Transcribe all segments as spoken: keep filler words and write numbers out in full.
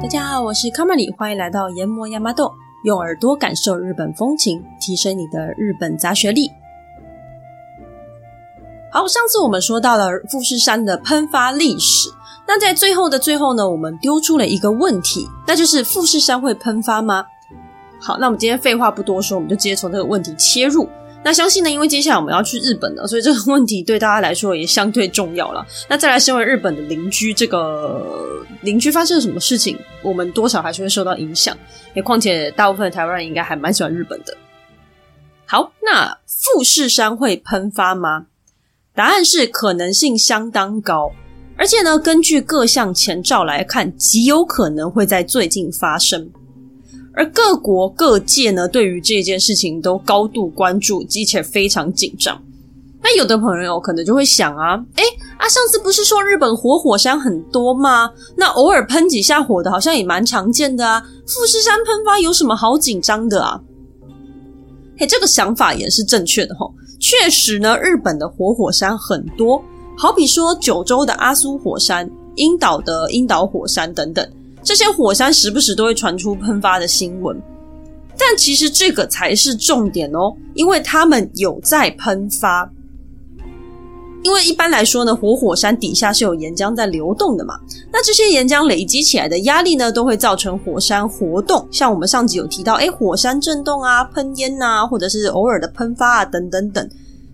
大家好，我是 Kamari， 欢迎来到研磨亚麻豆，用耳朵感受日本风情，提升你的日本杂学力。好，上次我们说到了富士山的喷发历史，那在最后的最后呢，我们丢出了一个问题，那就是富士山会喷发吗？好，那我们今天废话不多说，我们就直接从这个问题切入。那相信呢，因为接下来我们要去日本了，所以这个问题对大家来说也相对重要了。那再来，身为日本的邻居，这个邻居发生了什么事情，我们多少还是会受到影响，也况且大部分的台湾人应该还蛮喜欢日本的。好，那富士山会喷发吗？答案是可能性相当高，而且呢，根据各项前兆来看，极有可能会在最近发生。而各国各界呢，对于这件事情都高度关注，而且非常紧张。那有的朋友可能就会想啊，诶啊，上次不是说日本活火山很多吗？那偶尔喷几下火的好像也蛮常见的啊，富士山喷发有什么好紧张的啊？嘿，这个想法也是正确的吼。确实呢，日本的活火山很多，好比说九州的阿苏火山、樱岛的樱岛火山等等，这些火山时不时都会传出喷发的新闻。但其实这个才是重点哦，因为他们有在喷发。因为一般来说呢，活火山底下是有岩浆在流动的嘛，那这些岩浆累积起来的压力呢，都会造成火山活动，像我们上集有提到，诶，火山震动啊、喷烟啊，或者是偶尔的喷发啊等等等，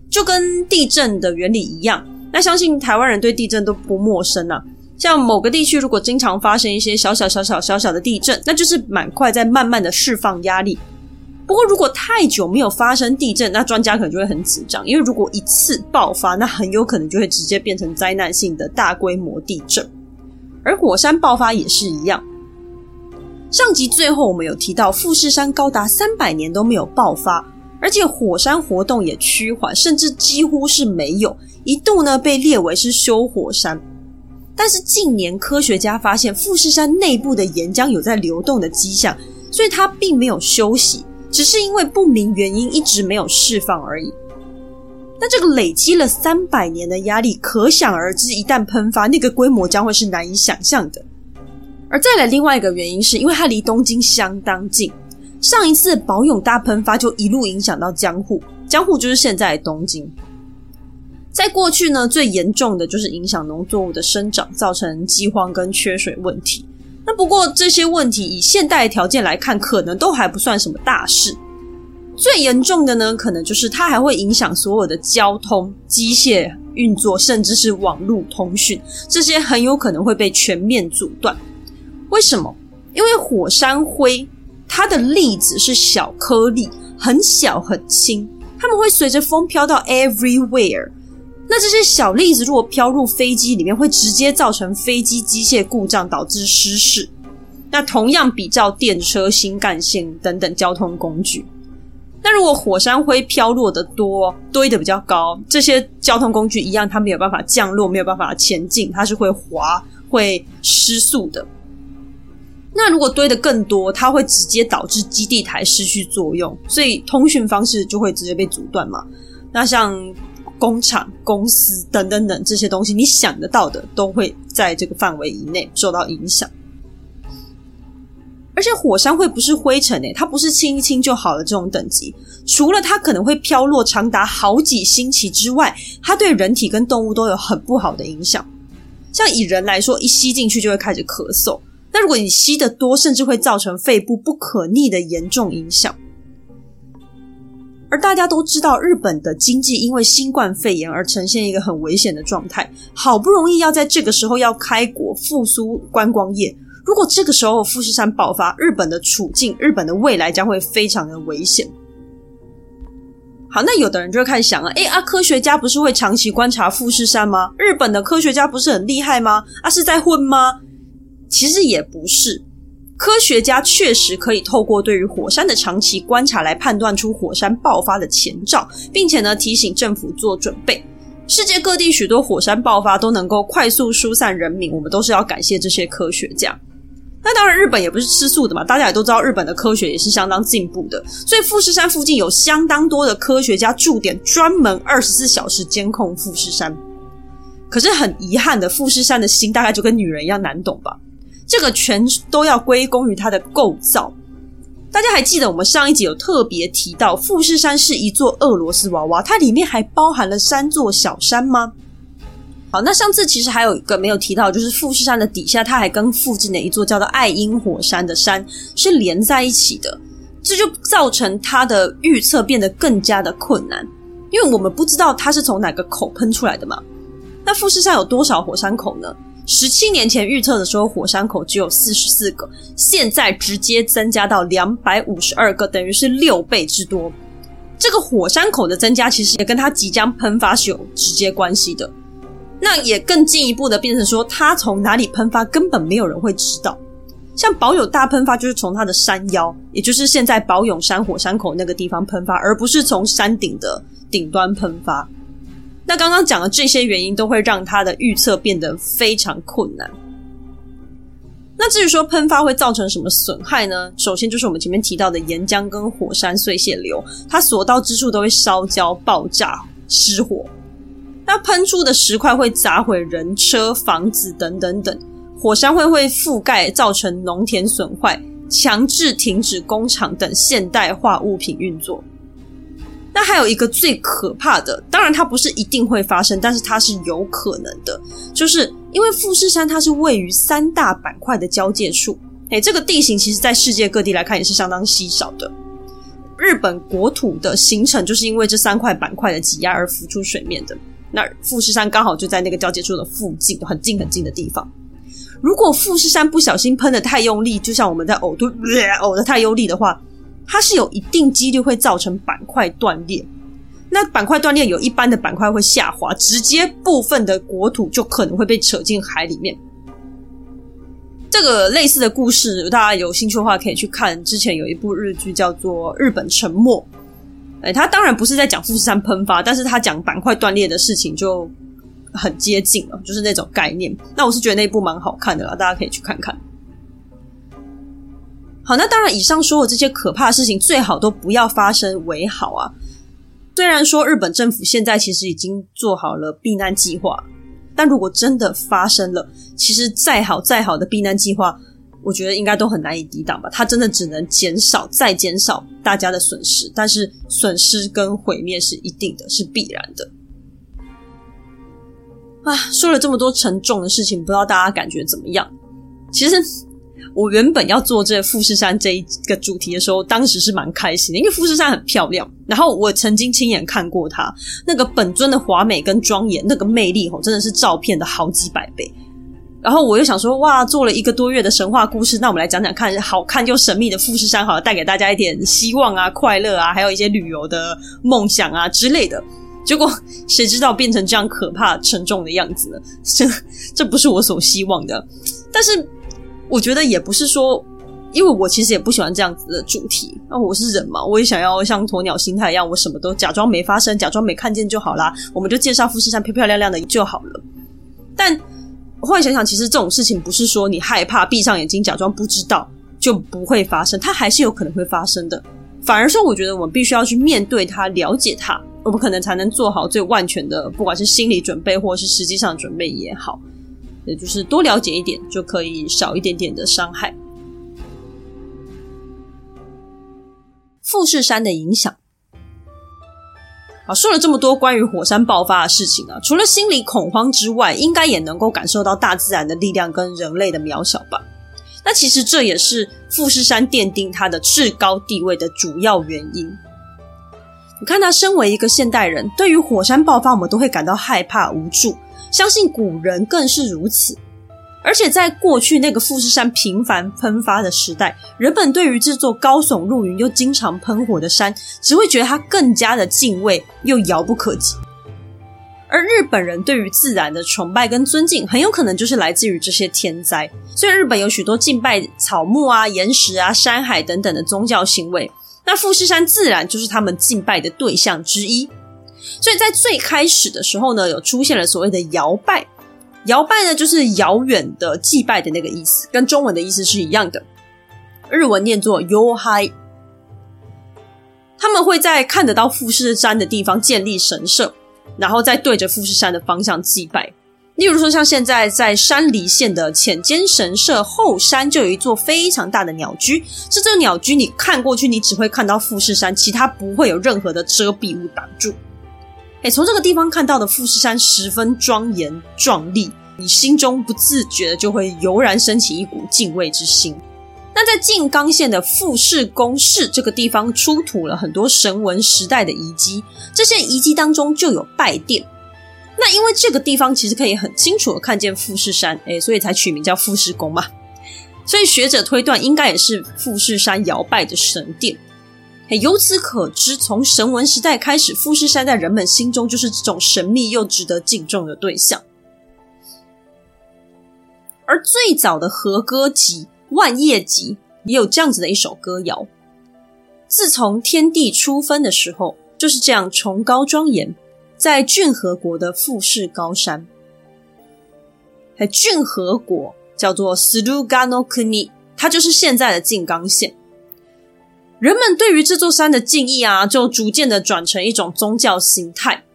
就跟地震的原理一样。那相信台湾人对地震都不陌生啊，像某个地区如果经常发生一些小小小小小小的地震，那就是蛮快在慢慢的释放压力。不过如果太久没有发生地震，那专家可能就会很紧张，因为如果一次爆发，那很有可能就会直接变成灾难性的大规模地震。而火山爆发也是一样。上集最后我们有提到，富士山高达三百年都没有爆发，而且火山活动也趋缓，甚至几乎是没有，一度呢被列为是休火山。但是近年科学家发现富士山内部的岩浆有在流动的迹象，所以它并没有休息，只是因为不明原因一直没有释放而已。那这个累积了三百年的压力，可想而知一旦喷发，那个规模将会是难以想象的。而再来另外一个原因是因为它离东京相当近，上一次宝永大喷发就一路影响到江户，江户就是现在的东京。在过去呢，最严重的就是影响农作物的生长，造成饥荒跟缺水问题。那不过这些问题以现代的条件来看，可能都还不算什么大事。最严重的呢，可能就是它还会影响所有的交通、机械运作，甚至是网络通讯，这些很有可能会被全面阻断。为什么？因为火山灰它的粒子是小颗粒，很小很轻，它们会随着风飘到 everywhere。那这些小粒子如果飘入飞机里面，会直接造成飞机机械故障，导致失事。那同样比照电车、新干线等等交通工具。那如果火山灰飘落的多，堆的比较高，这些交通工具一样，它没有办法降落，没有办法前进，它是会滑、会失速的。那如果堆的更多，它会直接导致基地台失去作用，所以通讯方式就会直接被阻断嘛。那像工厂、公司等等等这些东西，你想得到的都会在这个范围以内受到影响。而且火山灰不是灰尘欸，它不是清一清就好了这种等级，除了它可能会飘落长达好几星期之外，它对人体跟动物都有很不好的影响。像以人来说，一吸进去就会开始咳嗽，那如果你吸得多，甚至会造成肺部不可逆的严重影响。而大家都知道，日本的经济因为新冠肺炎而呈现一个很危险的状态，好不容易要在这个时候要开国复苏观光业，如果这个时候富士山爆发，日本的处境、日本的未来将会非常的危险。好，那有的人就会开始想啊，诶啊，科学家不是会长期观察富士山吗？日本的科学家不是很厉害吗？啊，是在混吗？其实也不是。科学家确实可以透过对于火山的长期观察来判断出火山爆发的前兆，并且呢提醒政府做准备。世界各地许多火山爆发都能够快速疏散人民，我们都是要感谢这些科学家。那当然日本也不是吃素的嘛，大家也都知道日本的科学也是相当进步的，所以富士山附近有相当多的科学家驻点，专门二十四小时监控富士山。可是很遗憾的，富士山的心大概就跟女人一样难懂吧。这个全都要归功于它的构造。大家还记得我们上一集有特别提到富士山是一座俄罗斯娃娃，它里面还包含了三座小山吗？好，那上次其实还有一个没有提到，就是富士山的底下它还跟附近的一座叫做爱因火山的山是连在一起的，这就造成它的预测变得更加的困难，因为我们不知道它是从哪个口喷出来的嘛。那富士山有多少火山口呢？十七年前预测的时候火山口只有四十四个，现在直接增加到两百五十二个，等于是六倍之多。这个火山口的增加其实也跟它即将喷发是有直接关系的，那也更进一步的变成说它从哪里喷发根本没有人会知道。像宝永大喷发就是从它的山腰，也就是现在宝永山火山口那个地方喷发，而不是从山顶的顶端喷发。那刚刚讲的这些原因都会让它的预测变得非常困难。那至于说喷发会造成什么损害呢？首先就是我们前面提到的岩浆跟火山碎屑流，它所到之处都会烧焦、爆炸、失火。那喷出的石块会砸毁人、车、房子等等等。火山灰会覆盖，造成农田损坏，强制停止工厂等现代化物品运作。那还有一个最可怕的，当然它不是一定会发生，但是它是有可能的，就是因为富士山它是位于三大板块的交界处，诶，这个地形其实在世界各地来看也是相当稀少的。日本国土的形成就是因为这三块板块的挤压而浮出水面的，那富士山刚好就在那个交界处的附近，很近很近的地方。如果富士山不小心喷得太用力，就像我们在呕吐、呃、呕得太用力的话，它是有一定几率会造成板块断裂。那板块断裂有一般的板块会下滑，直接部分的国土就可能会被扯进海里面。这个类似的故事大家有兴趣的话可以去看，之前有一部日剧叫做《日本沉没》，哎，它当然不是在讲富士山喷发，但是它讲板块断裂的事情就很接近了，就是那种概念。那我是觉得那一部蛮好看的啦，大家可以去看看。好，那当然以上说的这些可怕的事情最好都不要发生为好啊。虽然说日本政府现在其实已经做好了避难计划，但如果真的发生了，其实再好再好的避难计划我觉得应该都很难以抵挡吧，它真的只能减少再减少大家的损失，但是损失跟毁灭是一定的，是必然的。啊，说了这么多沉重的事情，不知道大家感觉怎么样。其实我原本要做这富士山这一个主题的时候，当时是蛮开心的，因为富士山很漂亮，然后我曾经亲眼看过它那个本尊的华美跟庄严，那个魅力吼真的是照片的好几百倍。然后我又想说，哇，做了一个多月的神话故事，那我们来讲讲看好看又神秘的富士山好了，带给大家一点希望啊、快乐啊，还有一些旅游的梦想啊之类的。结果谁知道变成这样可怕沉重的样子呢？这这不是我所希望的。但是我觉得也不是说，因为我其实也不喜欢这样子的主题，那、啊、我是人嘛，我也想要像鸵鸟心态一样，我什么都假装没发生，假装没看见就好啦，我们就介绍富士山漂漂亮亮的就好了。但后来想想，其实这种事情不是说你害怕闭上眼睛假装不知道就不会发生，它还是有可能会发生的。反而说我觉得我们必须要去面对它，了解它，我们可能才能做好最万全的，不管是心理准备或是实际上准备也好，也就是多了解一点就可以少一点点的伤害。富士山的影响。好，说了这么多关于火山爆发的事情啊，除了心理恐慌之外，应该也能够感受到大自然的力量跟人类的渺小吧。那其实这也是富士山奠定它的至高地位的主要原因。你看他身为一个现代人，对于火山爆发我们都会感到害怕无助，相信古人更是如此。而且在过去那个富士山频繁喷发的时代，人们对于这座高耸入云又经常喷火的山只会觉得它更加的敬畏又遥不可及。而日本人对于自然的崇拜跟尊敬很有可能就是来自于这些天灾，所以日本有许多敬拜草木啊、岩石啊、山海等等的宗教行为，那富士山自然就是他们敬拜的对象之一。所以在最开始的时候呢，有出现了所谓的遥拜。遥拜呢，就是遥远的祭拜的那个意思，跟中文的意思是一样的，日文念作 yohai。 他们会在看得到富士山的地方建立神社，然后再对着富士山的方向祭拜。例如说像现在在山梨县的浅间神社后山就有一座非常大的鸟居，是这个鸟居你看过去你只会看到富士山，其他不会有任何的遮蔽物挡住。诶，从这个地方看到的富士山十分庄严壮丽，你心中不自觉就会油然升起一股敬畏之心。那在静冈县的富士宫市这个地方出土了很多神文时代的遗迹，这些遗迹当中就有拜殿。那因为这个地方其实可以很清楚的看见富士山，诶，所以才取名叫富士宫嘛。所以学者推断应该也是富士山摇拜的神殿。由此可知，从神文时代开始，富士山在人们心中就是这种神秘又值得敬重的对象。而最早的和歌集万叶集也有这样子的一首歌谣，自从天地初分的时候就是这样崇高庄严，在骏河国的富士高山。骏河国叫做 Surugano-kuni， 它就是现在的静冈县。人们对于这座山的敬意啊，就逐渐的转成一种宗教形态。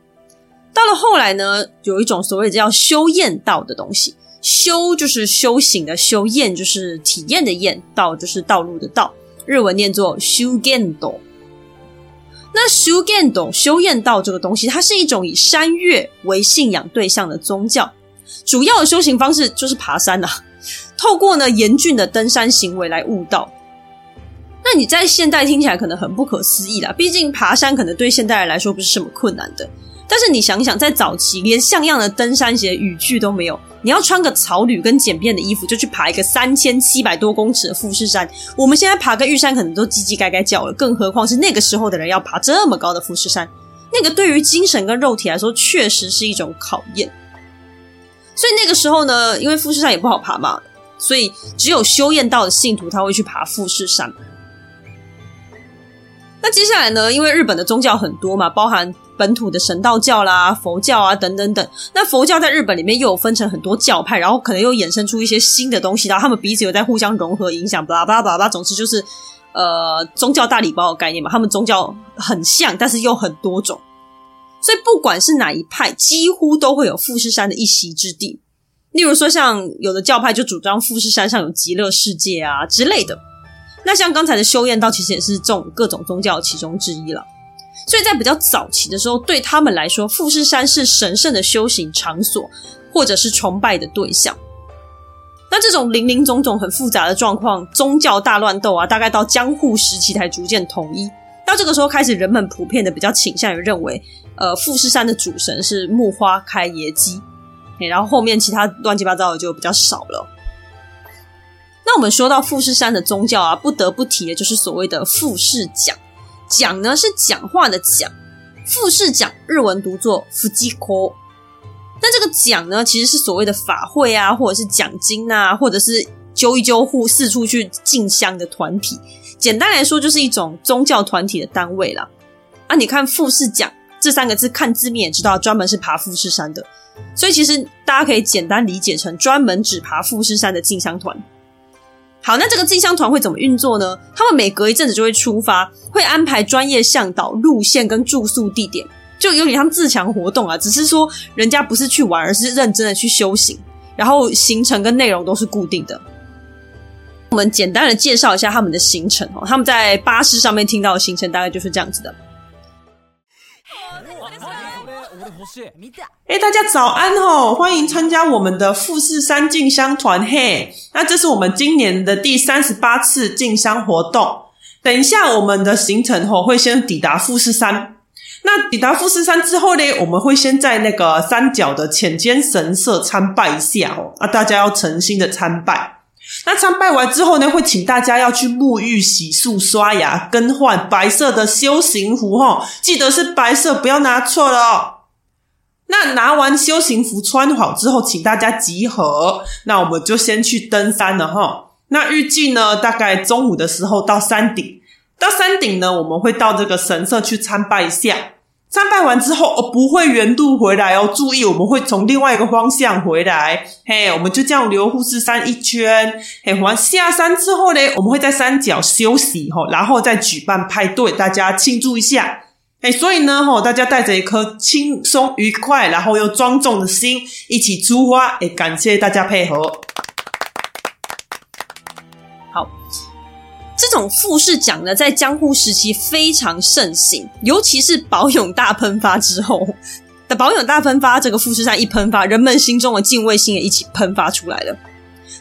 到了后来呢，有一种所谓叫修验道的东西。修就是修行的修，验就是体验的验，道就是道路的道，日文念作修验道。那修验道、修验道这个东西，它是一种以山岳为信仰对象的宗教，主要的修行方式就是爬山啊，透过呢严峻的登山行为来悟道。那你在现代听起来可能很不可思议啦，毕竟爬山可能对现代人来说不是什么困难的。但是你想想，在早期连像样的登山鞋雨具都没有，你要穿个草履跟简便的衣服就去爬一个三千七百多公尺的富士山，我们现在爬个玉山可能都叽叽该该叫了，更何况是那个时候的人要爬这么高的富士山，那个对于精神跟肉体来说确实是一种考验。所以那个时候呢，因为富士山也不好爬嘛，所以只有修验道的信徒他会去爬富士山。那接下来呢，因为日本的宗教很多嘛，包含本土的神道教啦、佛教啊等等等。那佛教在日本里面又有分成很多教派，然后可能又衍生出一些新的东西，然后他们彼此有在互相融合影响，巴拉巴拉巴拉。总之就是呃宗教大礼包的概念嘛，他们宗教很像，但是又很多种。所以不管是哪一派，几乎都会有富士山的一席之地。例如说像有的教派就主张富士山上有极乐世界啊之类的。那像刚才的修验道其实也是这种各种宗教其中之一了，所以在比较早期的时候，对他们来说富士山是神圣的修行场所或者是崇拜的对象。那这种林林总总很复杂的状况，宗教大乱斗啊，大概到江户时期才逐渐统一。到这个时候开始，人们普遍的比较倾向于认为呃，富士山的主神是木花开耶姬，然后后面其他乱七八糟的就比较少了。那我们说到富士山的宗教啊，不得不提的就是所谓的富士讲。讲呢是讲话的讲，富士讲日文读作 Fujiko。 那这个讲呢其实是所谓的法会啊，或者是讲经啊，或者是揪一揪户四处去进香的团体，简单来说就是一种宗教团体的单位啦。啊，你看富士讲这三个字，看字面也知道专门是爬富士山的，所以其实大家可以简单理解成专门只爬富士山的进香团。好，那这个进香团会怎么运作呢？他们每隔一阵子就会出发，会安排专业向导、路线跟住宿地点，就有点像自强活动啊，只是说人家不是去玩，而是认真的去修行，然后行程跟内容都是固定的。我们简单的介绍一下他们的行程哦，他们在巴士上面听到的行程大概就是这样子的。欸、大家早安哦，欢迎参加我们的富士山进香团嘿。那这是我们今年的第三十八次进香活动。等一下我们的行程哦，会先抵达富士山。那抵达富士山之后呢，我们会先在那个山脚的浅间神社参拜一下哦。啊，大家要诚心的参拜。那参拜完之后呢，会请大家要去沐浴、洗漱、刷牙，更换白色的修行服哦，记得是白色，不要拿错了哦。那拿完修行服穿好之后，请大家集合，那我们就先去登山了齁。那预计呢大概中午的时候到山顶，到山顶呢我们会到这个神社去参拜一下，参拜完之后、哦、不会原路回来哦，注意我们会从另外一个方向回来嘿，我们就这样流富士山一圈嘿。完下山之后呢，我们会在山脚休息齁，然后再举办派对，大家庆祝一下。欸、所以呢、哦、大家带着一颗轻松愉快然后又庄重的心一起出发、欸、感谢大家配合。好，这种富士奖呢在江户时期非常盛行，尤其是宝永大喷发之后，宝永大喷发这个富士山一喷发，人们心中的敬畏心也一起喷发出来了。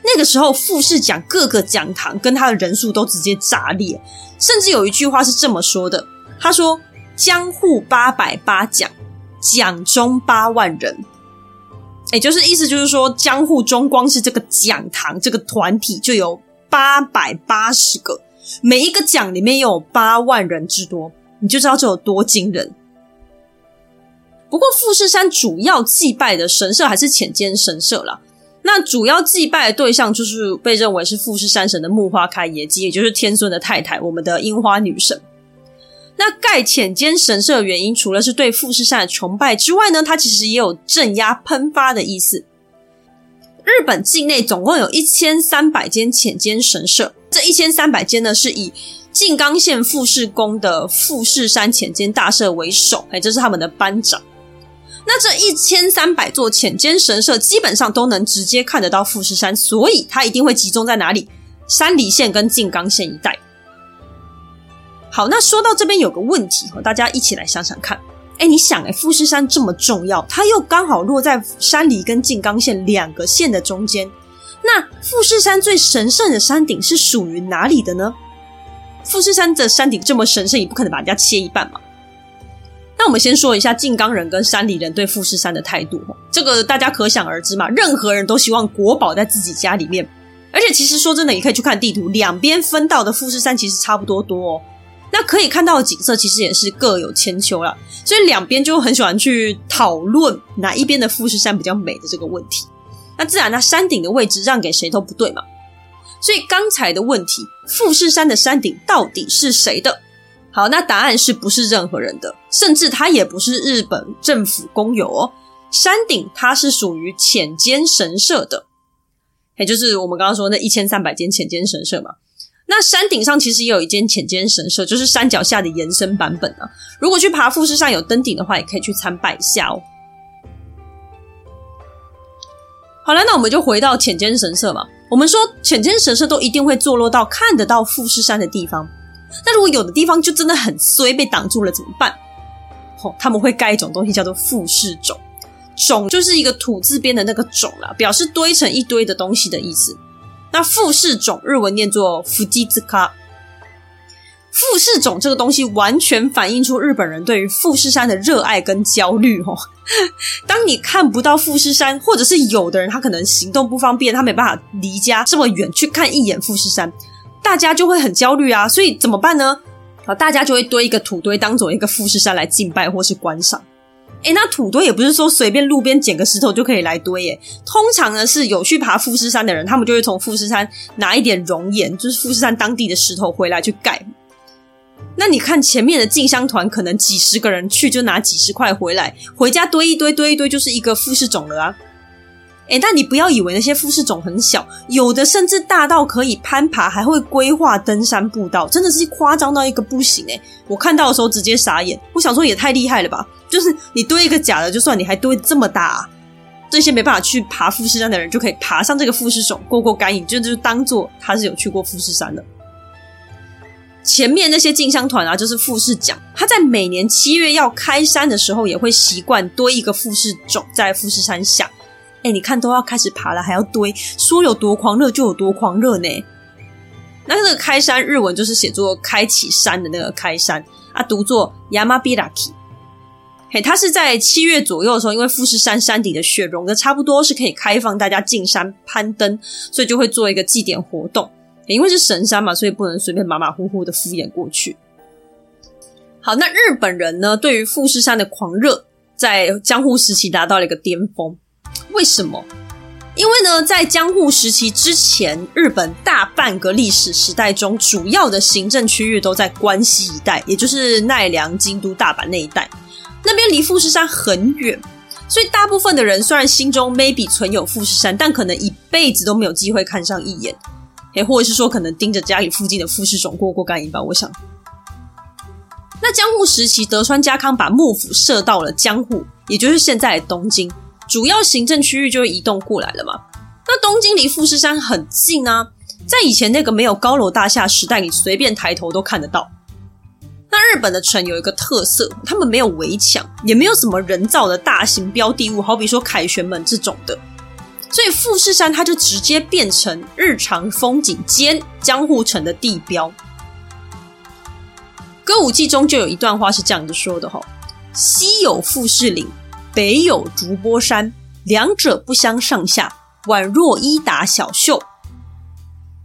那个时候富士奖各个讲堂跟他的人数都直接炸裂，甚至有一句话是这么说的，他说江户八百八奖，奖中八万人。诶，就是意思就是说，江户中光是这个讲堂这个团体就有八百八十个，每一个奖里面有八万人之多，你就知道这有多惊人。不过富士山主要祭拜的神社还是浅间神社啦，那主要祭拜的对象就是被认为是富士山神的木花开野姬，也就是天尊的太太，我们的樱花女神。那盖浅间神社的原因，除了是对富士山的崇拜之外呢，它其实也有镇压喷发的意思。日本境内总共有一千三百间浅间神社，这一千三百间呢是以静冈县富士宫的富士山浅间大社为首，这是他们的班长。那这一千三百座浅间神社基本上都能直接看得到富士山，所以它一定会集中在哪里？山梨县跟静冈县一带。好，那说到这边有个问题，大家一起来想想看。诶，你想诶，富士山这么重要，它又刚好落在山梨跟静冈县两个县的中间，那富士山最神圣的山顶是属于哪里的呢？富士山的山顶这么神圣，也不可能把人家切一半嘛。那我们先说一下静冈人跟山梨人对富士山的态度，这个大家可想而知嘛，任何人都希望国宝在自己家里面。而且其实说真的，你可以去看地图，两边分到的富士山其实差不多多哦，那可以看到的景色其实也是各有千秋啦，所以两边就很喜欢去讨论哪一边的富士山比较美的这个问题。那自然那山顶的位置让给谁都不对嘛，所以刚才的问题，富士山的山顶到底是谁的？好，那答案是不是任何人的，甚至它也不是日本政府公有哦，山顶它是属于浅间神社的，也就是我们刚刚说那一千三百间浅间神社嘛。那山顶上其实也有一间浅间神社，就是山脚下的延伸版本啊。如果去爬富士山有登顶的话，也可以去参拜一下哦。好了，那我们就回到浅间神社嘛。我们说浅间神社都一定会坐落到看得到富士山的地方，那如果有的地方就真的很衰被挡住了怎么办？哦，他们会盖一种东西叫做富士冢，冢就是一个土字边的那个冢啦，表示堆成一堆的东西的意思。那富士冢日文念作 fujizuka， 富士冢这个东西完全反映出日本人对于富士山的热爱跟焦虑、哦、当你看不到富士山，或者是有的人他可能行动不方便，他没办法离家这么远去看一眼富士山，大家就会很焦虑啊，所以怎么办呢？大家就会堆一个土堆当做一个富士山来敬拜或是观赏。诶，那土堆也不是说随便路边捡个石头就可以来堆耶，通常呢是有去爬富士山的人，他们就会从富士山拿一点熔岩，就是富士山当地的石头回来去盖。那你看前面的进香团可能几十个人去就拿几十块回来，回家堆一堆堆一堆就是一个富士冢了啊。诶，但你不要以为那些富士冢很小，有的甚至大到可以攀爬，还会规划登山步道，真的是夸张到一个不行耶，我看到的时候直接傻眼，我想说也太厉害了吧，就是你堆一个假的就算，你还堆这么大啊。这些没办法去爬富士山的人就可以爬上这个富士冢过过干瘾，就就当做他是有去过富士山的。前面那些进香团啊，就是富士奖，他在每年七月要开山的时候也会习惯堆一个富士冢在富士山下。诶，你看都要开始爬了还要堆，说有多狂热就有多狂热呢。那这个开山日文就是写作开启山的那个开山啊，读作 Yamabiraki。嘿，它是在七月左右的时候，因为富士山山底的雪融的差不多，是可以开放大家进山攀登，所以就会做一个祭典活动。因为是神山嘛，所以不能随便马马虎虎的敷衍过去。好，那日本人呢，对于富士山的狂热在江户时期达到了一个巅峰。为什么？因为呢，在江户时期之前，日本大半个历史时代中，主要的行政区域都在关西一带，也就是奈良、京都、大阪那一带。那边离富士山很远，所以大部分的人虽然心中 maybe 存有富士山，但可能一辈子都没有机会看上一眼，或者是说可能盯着家里附近的富士冢过过干瘾吧，我想。那江户时期，德川家康把幕府设到了江户，也就是现在的东京，主要行政区域就移动过来了嘛。那东京离富士山很近啊，在以前那个没有高楼大厦时代，你随便抬头都看得到。那日本的城有一个特色，他们没有围墙，也没有什么人造的大型标的物，好比说凯旋门这种的，所以富士山它就直接变成日常风景兼江户城的地标。歌舞伎中就有一段话是这样子说的、哦、西有富士岭，北有筑波山，两者不相上下，宛若伊达小袖。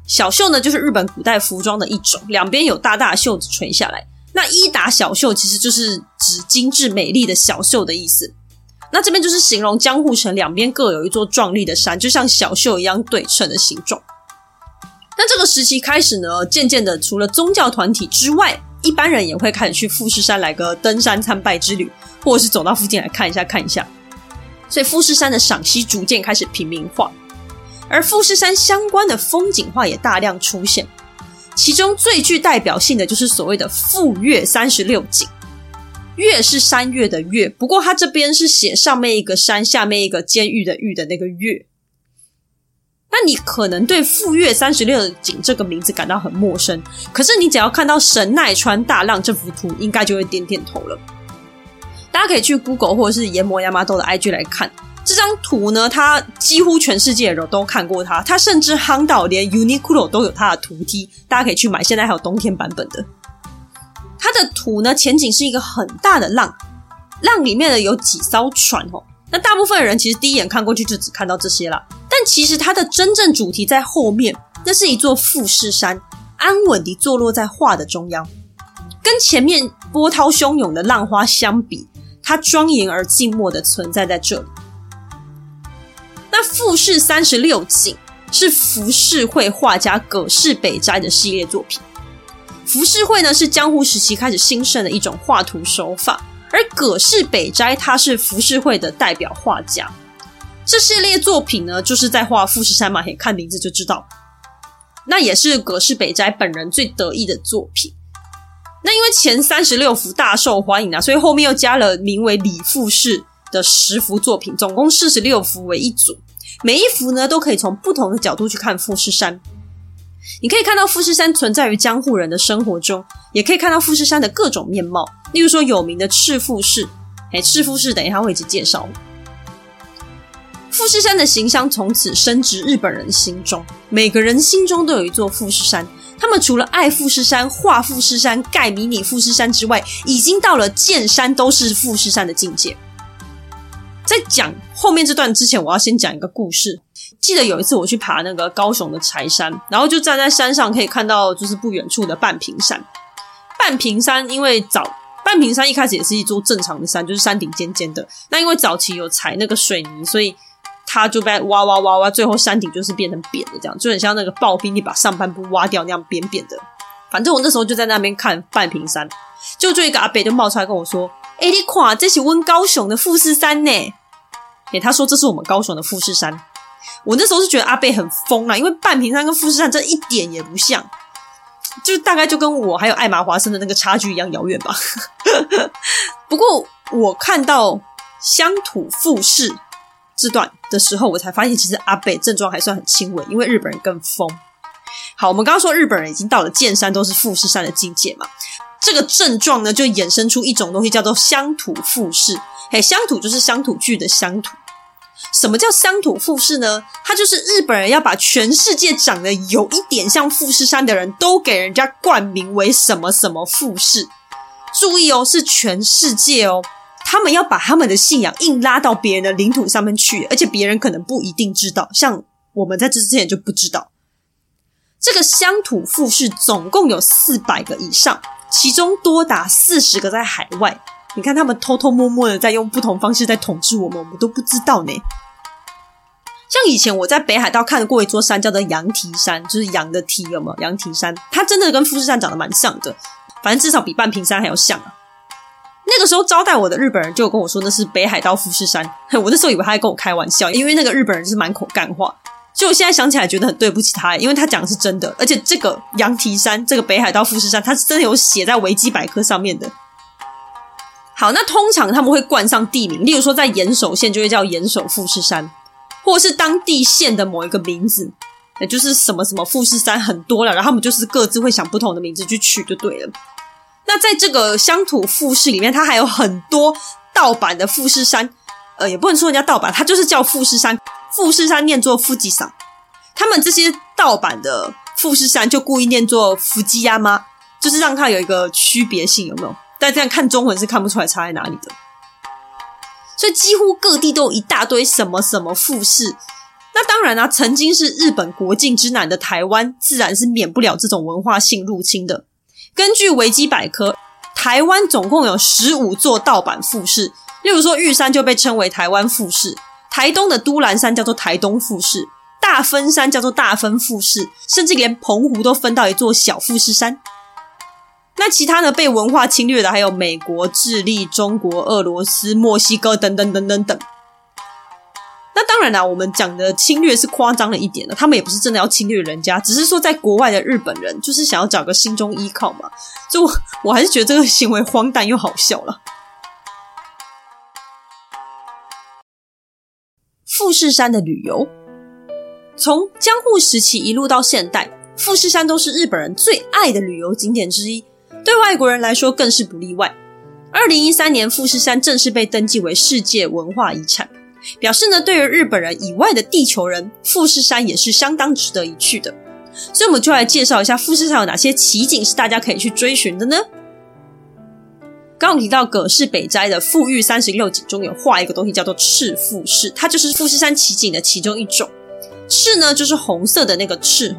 小袖呢，就是日本古代服装的一种，两边有大大的袖子垂下来。那伊达小袖其实就是指精致美丽的小袖的意思。那这边就是形容江户城两边各有一座壮丽的山，就像小袖一样对称的形状。那这个时期开始呢，渐渐的除了宗教团体之外，一般人也会开始去富士山来个登山参拜之旅，或者是走到附近来看一下看一下。所以富士山的赏析逐渐开始平民化，而富士山相关的风景画也大量出现。其中最具代表性的就是所谓的富岳三十六景，岳是山岳的岳，不过它这边是写上面一个山，下面一个监狱的狱的那个岳。那你可能对富岳三十六景这个名字感到很陌生，可是你只要看到神奈川大浪这幅图，应该就会点点头了。大家可以去 Google 或者是研磨亚麻豆的 I G 来看这张图呢，它几乎全世界的人都看过它，它甚至夯到连 Uniqlo 都有它的图 T， 大家可以去买，现在还有冬天版本的。它的图呢，前景是一个很大的浪，浪里面的有几艘船哦。那大部分的人其实第一眼看过去就只看到这些啦，但其实它的真正主题在后面，那是一座富士山，安稳地坐落在画的中央，跟前面波涛汹涌的浪花相比，它庄严而静默地存在在这里。那富士三十六景是浮世绘画家葛饰北斋的系列作品。浮世绘呢，是江户时期开始兴盛的一种画图手法，而葛饰北斋他是浮世绘的代表画家。这系列作品呢，就是在画富士山嘛，看名字就知道。那也是葛饰北斋本人最得意的作品。那因为前三十六幅大受欢迎啊，所以后面又加了名为李富士的十幅作品，总共四十六幅为一组。每一幅呢，都可以从不同的角度去看富士山。你可以看到富士山存在于江户人的生活中，也可以看到富士山的各种面貌，例如说有名的赤富士，诶，赤富士等一下会一起介绍。富士山的形象从此深植日本人心中，每个人心中都有一座富士山。他们除了爱富士山、画富士山、盖迷你富士山之外，已经到了见山都是富士山的境界。在讲后面这段之前，我要先讲一个故事。记得有一次我去爬那个高雄的柴山，然后就站在山上可以看到就是不远处的半屏山。半屏山因为早半屏山一开始也是一座正常的山，就是山顶尖尖的。那因为早期有踩那个水泥，所以它就被挖挖挖挖，最后山顶就是变成扁的，这样就很像那个刨冰，你把上半部挖掉那样扁扁的。反正我那时候就在那边看半屏山，就就一个阿伯就冒出来跟我说：“哎、欸，你看这是我们高雄的富士山呢。”欸，他说这是我们高雄的富士山。我那时候是觉得阿贝很疯啦，因为半屏山跟富士山这一点也不像，就大概就跟我还有艾玛华森的那个差距一样遥远吧。不过我看到乡土富士这段的时候，我才发现其实阿贝症状还算很轻微，因为日本人更疯。好，我们刚刚说日本人已经到了见山都是富士山的境界嘛，这个症状呢就衍生出一种东西叫做乡土富士。嘿，乡土就是乡土剧的乡土。什么叫乡土富士呢？它就是日本人要把全世界长得有一点像富士山的人都给人家冠名为什么什么富士。注意哦，是全世界哦，他们要把他们的信仰硬拉到别人的领土上面去，而且别人可能不一定知道，像我们在这之前就不知道。这个乡土富士总共有四百个以上，其中多达四十个在海外。你看他们偷偷摸摸的在用不同方式在统治我们，我们都不知道呢。像以前我在北海道看过一座山叫做羊蹄山，就是羊的蹄，有没有？羊蹄山它真的跟富士山长得蛮像的，反正至少比半屏山还要像啊。那个时候招待我的日本人就有跟我说那是北海道富士山，我那时候以为他在跟我开玩笑，因为那个日本人就是满口干话，所以我现在想起来觉得很对不起他，因为他讲的是真的，而且这个羊蹄山这个北海道富士山它是真的有写在维基百科上面的，好，那通常他们会冠上地名，例如说在岩手县就会叫岩手富士山，或是当地县的某一个名字，也就是什么什么富士山很多了，然后他们就是各自会想不同的名字去取就对了。那在这个乡土富士里面，它还有很多盗版的富士山，呃，也不能说人家盗版，它就是叫富士山，富士山念作富吉山，他们这些盗版的富士山就故意念作福吉亚妈，就是让它有一个区别性，有没有？但这样看中文是看不出来差在哪里的。所以几乎各地都有一大堆什么什么富士。那当然啊，曾经是日本国境之南的台湾，自然是免不了这种文化性入侵的。根据维基百科，台湾总共有十五座盗版富士，例如说玉山就被称为台湾富士，台东的都兰山叫做台东富士，大分山叫做大分富士，甚至连澎湖都分到一座小富士山。那其他呢，被文化侵略的还有美国、智利、中国、俄罗斯、墨西哥等等等等等。那当然啦、啊，我们讲的侵略是夸张了一点的，他们也不是真的要侵略人家，只是说在国外的日本人就是想要找个心中依靠嘛，所以 我, 我还是觉得这个行为荒诞又好笑了。富士山的旅游，从江户时期一路到现代，富士山都是日本人最爱的旅游景点之一，对外国人来说更是不例外。二零一三年富士山正式被登记为世界文化遗产，表示呢，对于日本人以外的地球人，富士山也是相当值得一去的。所以我们就来介绍一下富士山有哪些奇景是大家可以去追寻的呢？刚刚提到葛饰北斋的富裕三十六景中有画一个东西叫做赤富士，它就是富士山奇景的其中一种。赤呢就是红色的那个赤。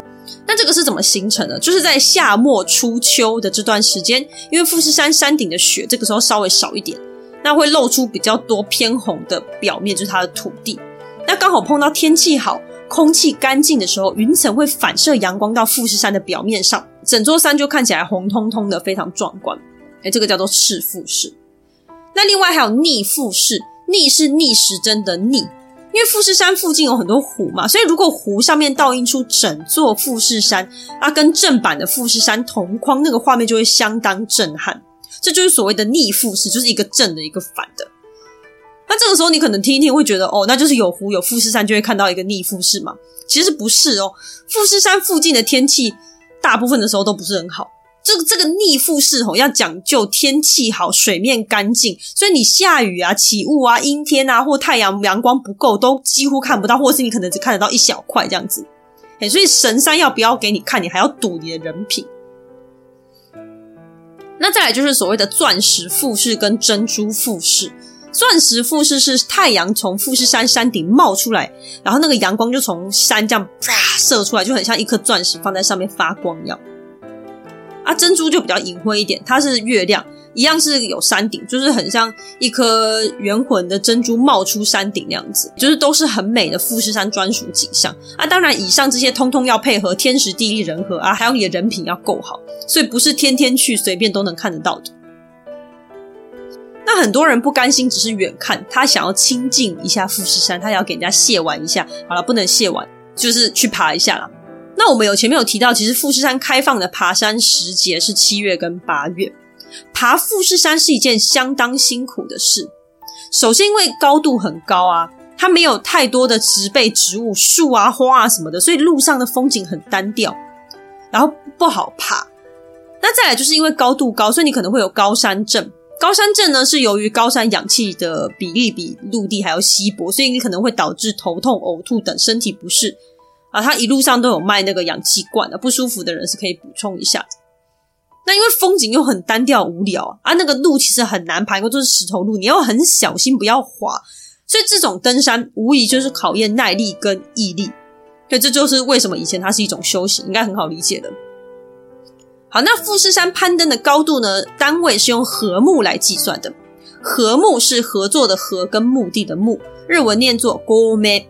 那这个是怎么形成的？就是在夏末初秋的这段时间，因为富士山山顶的雪这个时候稍微少一点，那会露出比较多偏红的表面，就是它的土地。那刚好碰到天气好、空气干净的时候，云层会反射阳光到富士山的表面上，整座山就看起来红彤彤的，非常壮观。诶，这个叫做赤富士。那另外还有逆富士，逆是逆时针的逆，因为富士山附近有很多湖嘛，所以如果湖上面倒映出整座富士山，啊，跟正版的富士山同框，那个画面就会相当震撼。这就是所谓的逆富士，就是一个正的一个反的。那这个时候你可能听一听会觉得，哦，那就是有湖有富士山就会看到一个逆富士嘛，其实不是哦。富士山附近的天气大部分的时候都不是很好，这个这个逆富士吼要讲究天气好、水面干净，所以你下雨啊、起雾啊、阴天啊，或太阳阳光不够都几乎看不到，或是你可能只看得到一小块这样子。诶，所以神山要不要给你看，你还要赌你的人品。那再来就是所谓的钻石富士跟珍珠富士。钻石富士是太阳从富士山山顶冒出来，然后那个阳光就从山这样啪射出来，就很像一颗钻石放在上面发光一样。啊，珍珠就比较隐晦一点，它是月亮，一样是有山顶，就是很像一颗圆魂的珍珠冒出山顶那样子，就是都是很美的富士山专属景象。啊，当然以上这些通通要配合天时地利人和啊，还有你的人品要够好，所以不是天天去随便都能看得到的。那很多人不甘心只是远看，他想要亲近一下富士山，他要给人家卸完一下，好了，不能卸完，就是去爬一下啦。那我们有前面有提到，其实富士山开放的爬山时节是七月跟八月。爬富士山是一件相当辛苦的事，首先因为高度很高啊，它没有太多的植被植物，树啊花啊什么的，所以路上的风景很单调，然后不好爬。那再来就是因为高度高，所以你可能会有高山症。高山症呢是由于高山氧气的比例比陆地还要稀薄，所以你可能会导致头痛、呕吐等身体不适啊。它一路上都有卖那个氧气罐的，不舒服的人是可以补充一下的。那因为风景又很单调无聊 啊, 啊那个路其实很难爬，因为就是石头路，你要很小心不要滑，所以这种登山无疑就是考验耐力跟毅力。对，这就是为什么以前它是一种修行，应该很好理解的。好，那富士山攀登的高度呢，单位是用合目来计算的。合目是合作的合跟目的的目，日文念作 ごめ。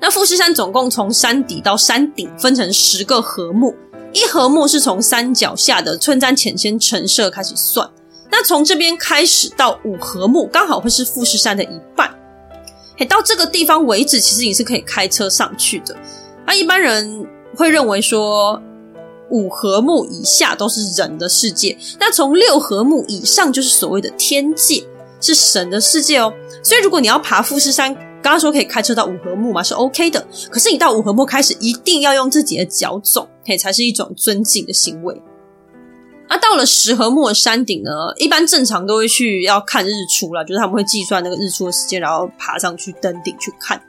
那富士山总共从山底到山顶分成十个合目，一合目是从山脚下的寸山浅间神社开始算，那从这边开始到五合目刚好会是富士山的一半。嘿，到这个地方为止其实你是可以开车上去的。那一般人会认为说五合目以下都是人的世界，那从六合目以上就是所谓的天界，是神的世界哦。所以如果你要爬富士山，刚刚说可以开车到五合目嘛，是 OK 的，可是你到五合目开始一定要用自己的脚走，嘿，才是一种尊敬的行为。那、啊、到了十合目的山顶呢，一般正常都会去要看日出啦，就是他们会计算那个日出的时间，然后爬上去登顶去看。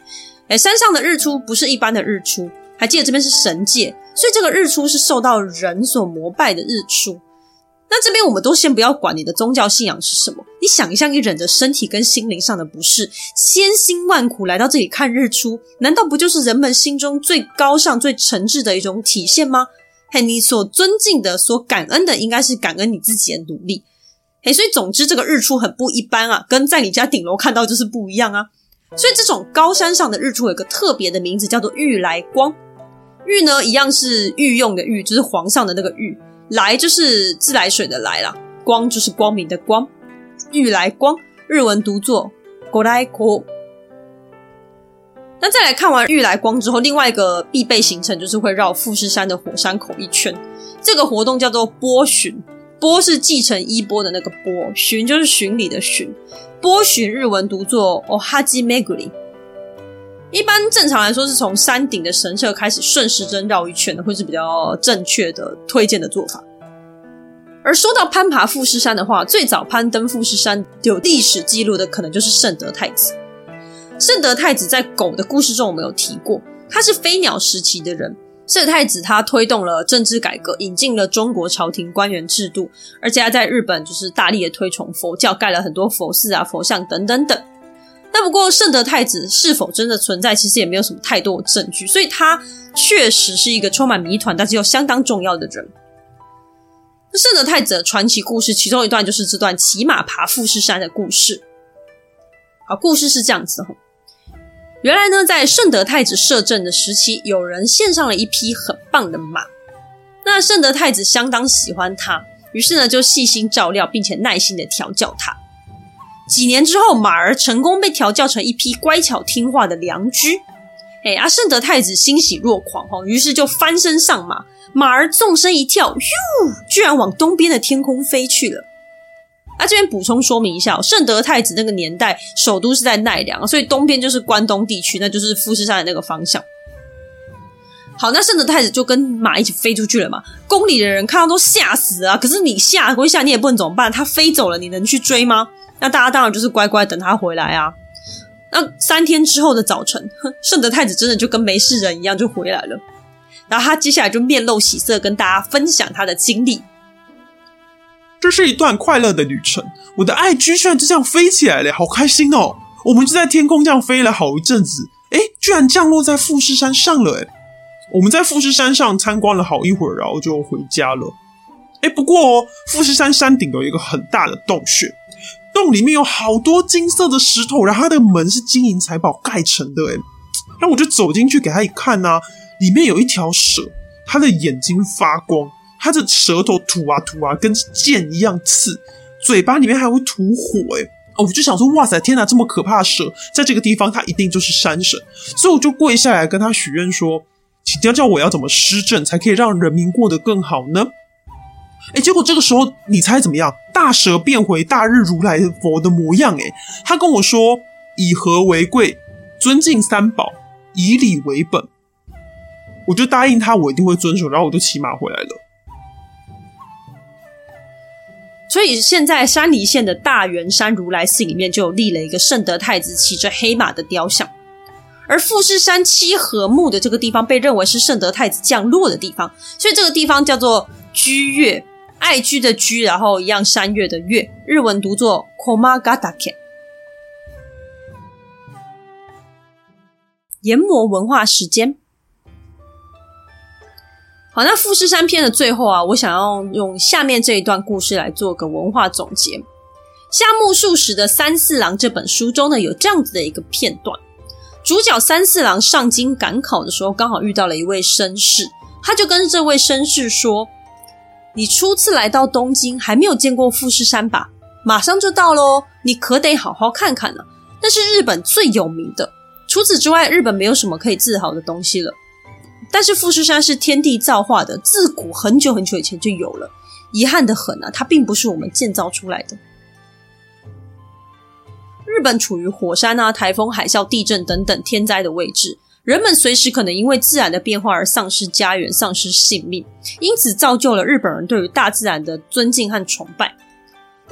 诶，山上的日出不是一般的日出，还记得这边是神界，所以这个日出是受到人所膜拜的日出。那这边我们都先不要管你的宗教信仰是什么，你想一下，你忍着身体跟心灵上的不适，千辛万苦来到这里看日出，难道不就是人们心中最高尚最诚挚的一种体现吗？嘿，你所尊敬的所感恩的应该是感恩你自己的努力。嘿，所以总之这个日出很不一般啊，跟在你家顶楼看到就是不一样啊。所以这种高山上的日出有一个特别的名字，叫做御来光。御呢一样是御用的御，就是皇上的那个御，来就是自来水的来啦，光就是光明的光。御来光日文读作ご来光。那再来看完御来光之后，另外一个必备行程就是会绕富士山的火山口一圈，这个活动叫做波巡，波是继承衣钵的那个波，巡就是巡礼的巡，波巡日文读作 ohaji meguri。 一般正常来说是从山顶的神社开始顺时针绕一圈的，会是比较正确的推荐的做法。而说到攀爬富士山的话，最早攀登富士山有历史记录的可能就是圣德太子。圣德太子在狗的故事中我们有提过，他是飞鸟时期的人。圣德太子他推动了政治改革，引进了中国朝廷官员制度，而且他在日本就是大力的推崇佛教，盖了很多佛寺啊、佛像等等等。那不过圣德太子是否真的存在，其实也没有什么太多的证据，所以他确实是一个充满谜团但是又相当重要的人。圣德太子的传奇故事其中一段就是这段骑马爬富士山的故事。好，故事是这样子的，原来呢，在圣德太子摄政的时期，有人献上了一匹很棒的马，那圣德太子相当喜欢它，于是呢就细心照料并且耐心的调教它。几年之后，马儿成功被调教成一匹乖巧听话的良驹。哎啊，圣德太子欣喜若狂哦，于是就翻身上马，马儿纵身一跳，居然往东边的天空飞去了。那、啊、这边补充说明一下、哦、圣德太子那个年代首都是在奈良，所以东边就是关东地区，那就是富士山的那个方向。好，那圣德太子就跟马一起飞出去了嘛，宫里的人看到都吓死啊，可是你吓归吓，你也不能怎么办，他飞走了你能去追吗？那大家当然就是乖乖等他回来啊。那三天之后的早晨，圣德太子真的就跟没事人一样就回来了，然后他接下来就面露喜色跟大家分享他的经历。这是一段快乐的旅程，我的 I G 居然就这样飞起来了，好开心哦！我们就在天空这样飞了好一阵子，诶，居然降落在富士山上了。诶，我们在富士山上参观了好一会儿，然后就回家了。诶，不过哦，富士山山顶有一个很大的洞穴，洞里面有好多金色的石头，然后它的门是金银财宝盖成的。诶，那我就走进去给它一看啊，里面有一条蛇，它的眼睛发光，它的舌头吐啊吐啊跟剑一样刺，嘴巴里面还会吐火诶、欸哦、我就想说哇塞天哪，这么可怕的蛇在这个地方它一定就是山神，所以我就跪下来跟他许愿说，请教教我要怎么施政才可以让人民过得更好呢？诶，结果这个时候你猜怎么样，大蛇变回大日如来佛的模样诶、欸、他跟我说以和为贵，尊敬三宝，以礼为本。我就答应他我一定会遵守，然后我就骑马回来了。所以现在山梨县的大元山如来寺里面就有立了一个圣德太子骑着黑马的雕像，而富士山七合目的这个地方被认为是圣德太子降落的地方，所以这个地方叫做居月，爱居的居，然后一样山月的月，日文读作 komagatake。 研磨文化时间。好，那富士山篇的最后啊，我想要用下面这一段故事来做个文化总结。夏目漱石的三四郎这本书中呢，有这样子的一个片段，主角三四郎上京赶考的时候，刚好遇到了一位绅士，他就跟这位绅士说，你初次来到东京还没有见过富士山吧，马上就到咯，你可得好好看看了、啊、那是日本最有名的，除此之外日本没有什么可以自豪的东西了。但是富士山是天地造化的，自古很久很久以前就有了，遗憾的很啊，它并不是我们建造出来的。日本处于火山啊、台风、海啸、地震等等天灾的位置，人们随时可能因为自然的变化而丧失家园、丧失性命，因此造就了日本人对于大自然的尊敬和崇拜。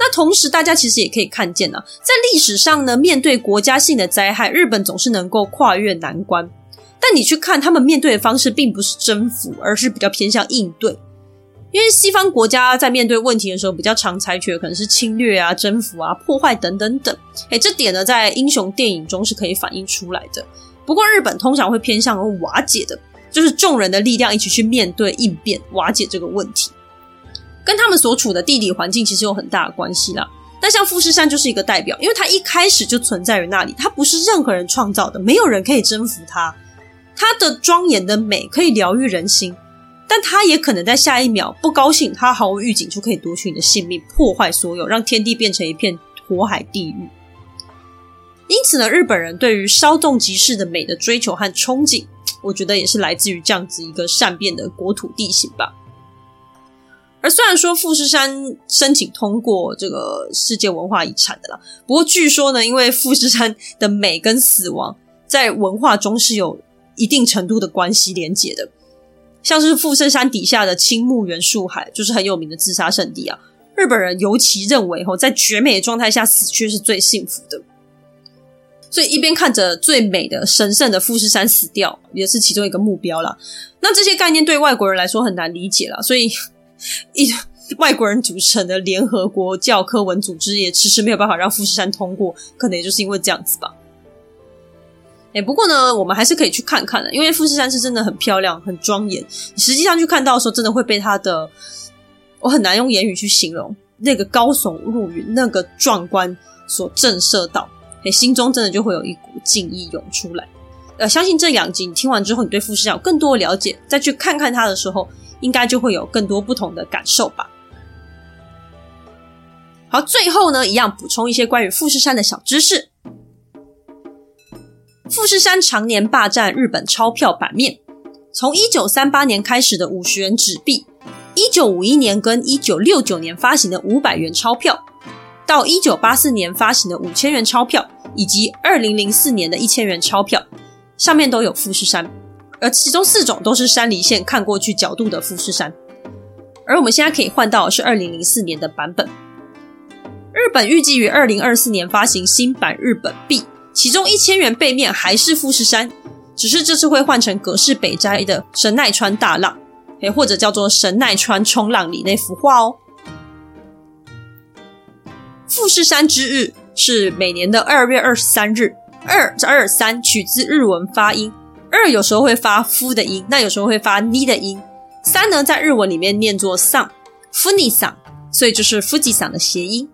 那同时大家其实也可以看见啊，在历史上呢，面对国家性的灾害，日本总是能够跨越难关，但你去看他们面对的方式并不是征服，而是比较偏向应对。因为西方国家在面对问题的时候比较常采取的可能是侵略啊、征服啊、破坏等等等，诶，这点呢在英雄电影中是可以反映出来的。不过日本通常会偏向瓦解的，就是众人的力量一起去面对应变瓦解这个问题，跟他们所处的地理环境其实有很大的关系啦。但像富士山就是一个代表，因为它一开始就存在于那里，它不是任何人创造的，没有人可以征服它，它的庄严的美可以疗愈人心，但它也可能在下一秒不高兴，它毫无预警就可以夺取你的性命，破坏所有，让天地变成一片火海地狱。因此呢，日本人对于稍纵即逝的美的追求和憧憬，我觉得也是来自于这样子一个善变的国土地形吧。而虽然说富士山申请通过这个世界文化遗产的啦，不过据说呢，因为富士山的美跟死亡在文化中是有一定程度的关系连结的，像是富士山底下的青木原树海就是很有名的自杀圣地啊。日本人尤其认为在绝美的状态下死去是最幸福的，所以一边看着最美的神圣的富士山死掉也是其中一个目标啦。那这些概念对外国人来说很难理解啦，所以一外国人组成的联合国教科文组织也迟迟没有办法让富士山通过，可能也就是因为这样子吧。欸、不过呢我们还是可以去看看的，因为富士山是真的很漂亮很庄严，你实际上去看到的时候真的会被它的，我很难用言语去形容那个高耸入云那个壮观所震慑到、欸、心中真的就会有一股敬意涌出来。呃，相信这两集你听完之后，你对富士山有更多的了解，再去看看它的时候应该就会有更多不同的感受吧。好，最后呢一样补充一些关于富士山的小知识。富士山常年霸占日本钞票版面，从一九三八年开始的五十元纸币，一九五一年跟一九六九年发行的五百元钞票，到一九八四年发行的五千元钞票，以及二零零四年的一千元钞票，上面都有富士山，而其中四种都是山梨县看过去角度的富士山，而我们现在可以换到的是二零零四年的版本。日本预计于二零二四年发行新版日本币，其中一千元背面还是富士山，只是这次会换成葛饰北斋的神奈川大浪，或者叫做神奈川冲浪里那幅画哦。富士山之日是每年的二月二十三日，二二三取自日文发音，二有时候会发 f 的音，那有时候会发 ni 的音，三呢在日文里面念作 san funi san， 所以就是富士山的谐音。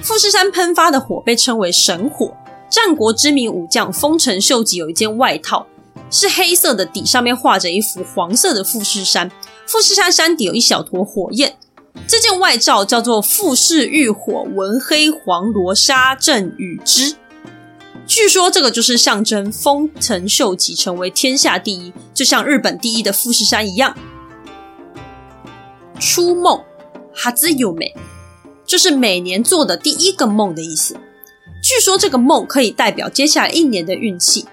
富士山喷发的火被称为神火，战国知名武将丰臣秀吉有一件外套是黑色的底，上面画着一幅黄色的富士山，富士山山底有一小坨火焰，这件外罩叫做富士御火文黑黄罗纱阵羽织，据说这个就是象征丰臣秀吉成为天下第一，就像日本第一的富士山一样。初梦哈兹有美，就是每年做的第一个梦的意思，据说这个梦可以代表接下来一年的运气。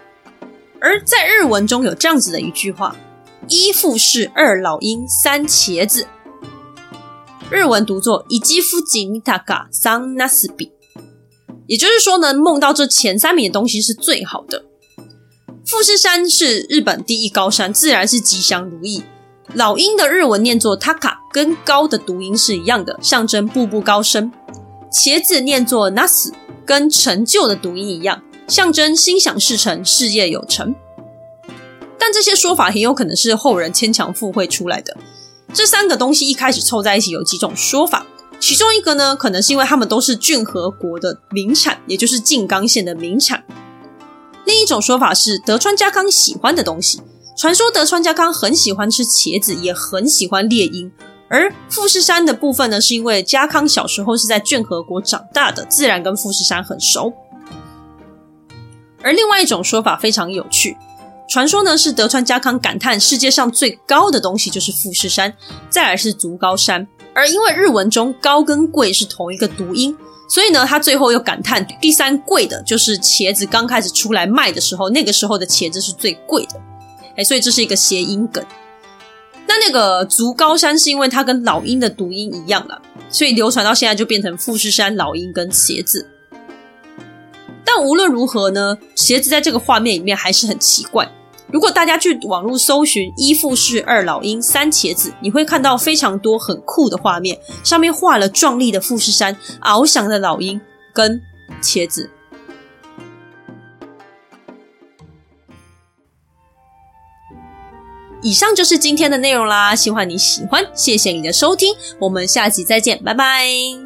而在日文中有这样子的一句话，一富士，二老鹰，三茄子，日文读作一季富吉尼塔嘎桑纳斯比，也就是说呢，梦到这前三名的东西是最好的。富士山是日本第一高山，自然是吉祥如意。老鹰的日文念作 taka， 跟高的读音是一样的，象征步步高升。茄子念作 nas， 跟成就的读音一样，象征心想事成，事业有成。但这些说法很有可能是后人牵强附会出来的。这三个东西一开始凑在一起有几种说法，其中一个呢，可能是因为他们都是骏河国的名产，也就是静冈县的名产。另一种说法是德川家康喜欢的东西，传说德川家康很喜欢吃茄子，也很喜欢猎鹰。而富士山的部分呢，是因为家康小时候是在骏河国长大的，自然跟富士山很熟。而另外一种说法非常有趣，传说呢是德川家康感叹世界上最高的东西就是富士山，再来是足高山。而因为日文中高跟贵是同一个读音，所以呢他最后又感叹第三贵的就是茄子刚开始出来卖的时候，那个时候的茄子是最贵的、欸、所以这是一个谐音梗。那那个足高山是因为它跟老鹰的读音一样啦，所以流传到现在就变成富士山、老鹰跟茄子。但无论如何呢，茄子在这个画面里面还是很奇怪。如果大家去网络搜寻一富士、二老鹰、三茄子，你会看到非常多很酷的画面，上面画了壮丽的富士山、翱翔的老鹰跟茄子。以上就是今天的内容啦，希望你喜欢，谢谢你的收听，我们下集再见，拜拜。